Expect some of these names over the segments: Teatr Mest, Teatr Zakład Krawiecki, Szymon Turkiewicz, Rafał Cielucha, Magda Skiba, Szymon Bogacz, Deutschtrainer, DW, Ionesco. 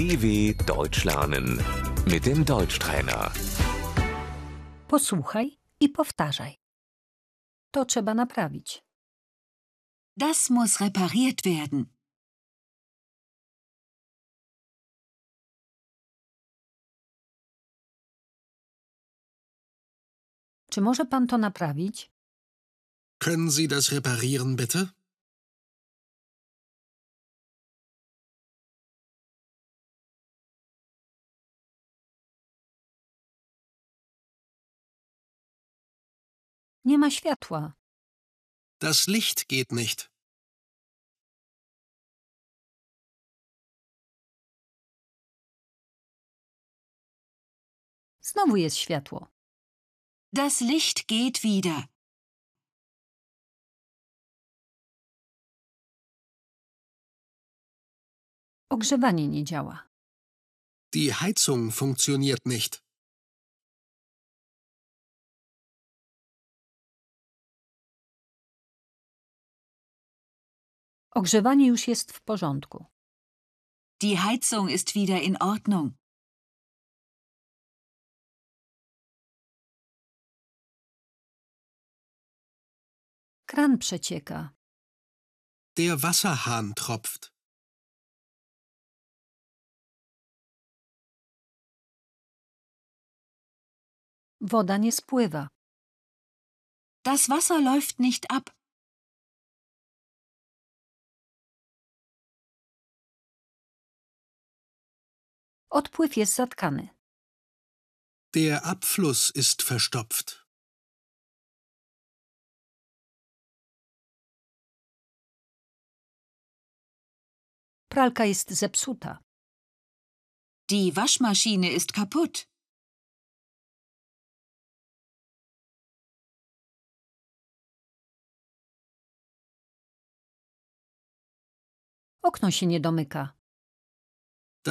DW Deutsch lernen mit dem Deutschtrainer. Posłuchaj i powtarzaj. To trzeba naprawić. Das muss repariert werden. Czy może pan to naprawić? Können Sie das reparieren, bitte? Nie ma światła. Das Licht geht nicht. Znowu jest światło. Das Licht geht wieder. Ogrzewanie nie działa. Die Heizung funktioniert nicht. Ogrzewanie już jest w porządku. Die Heizung ist wieder in Ordnung. Kran przecieka. Der Wasserhahn tropft. Woda nie spływa. Das Wasser läuft nicht ab. Odpływ jest zatkany. Der Abfluss ist verstopft. Pralka jest zepsuta. Die Waschmaschine ist kaputt. Okno się nie domyka.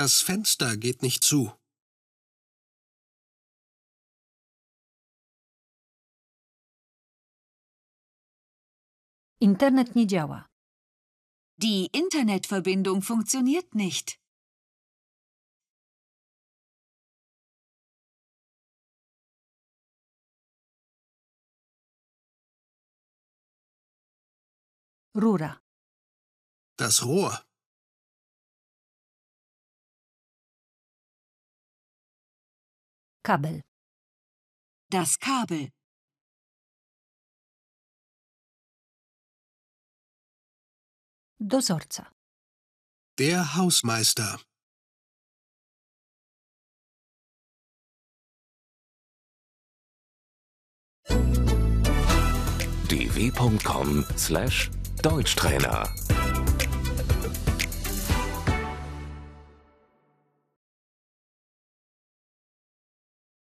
Das Fenster geht nicht zu. Internet nie działa. Die Internetverbindung funktioniert nicht. Rura. Das Rohr. Kabel. Das Kabel. Dozorca. Der Hausmeister. dw.com/Deutschtrainer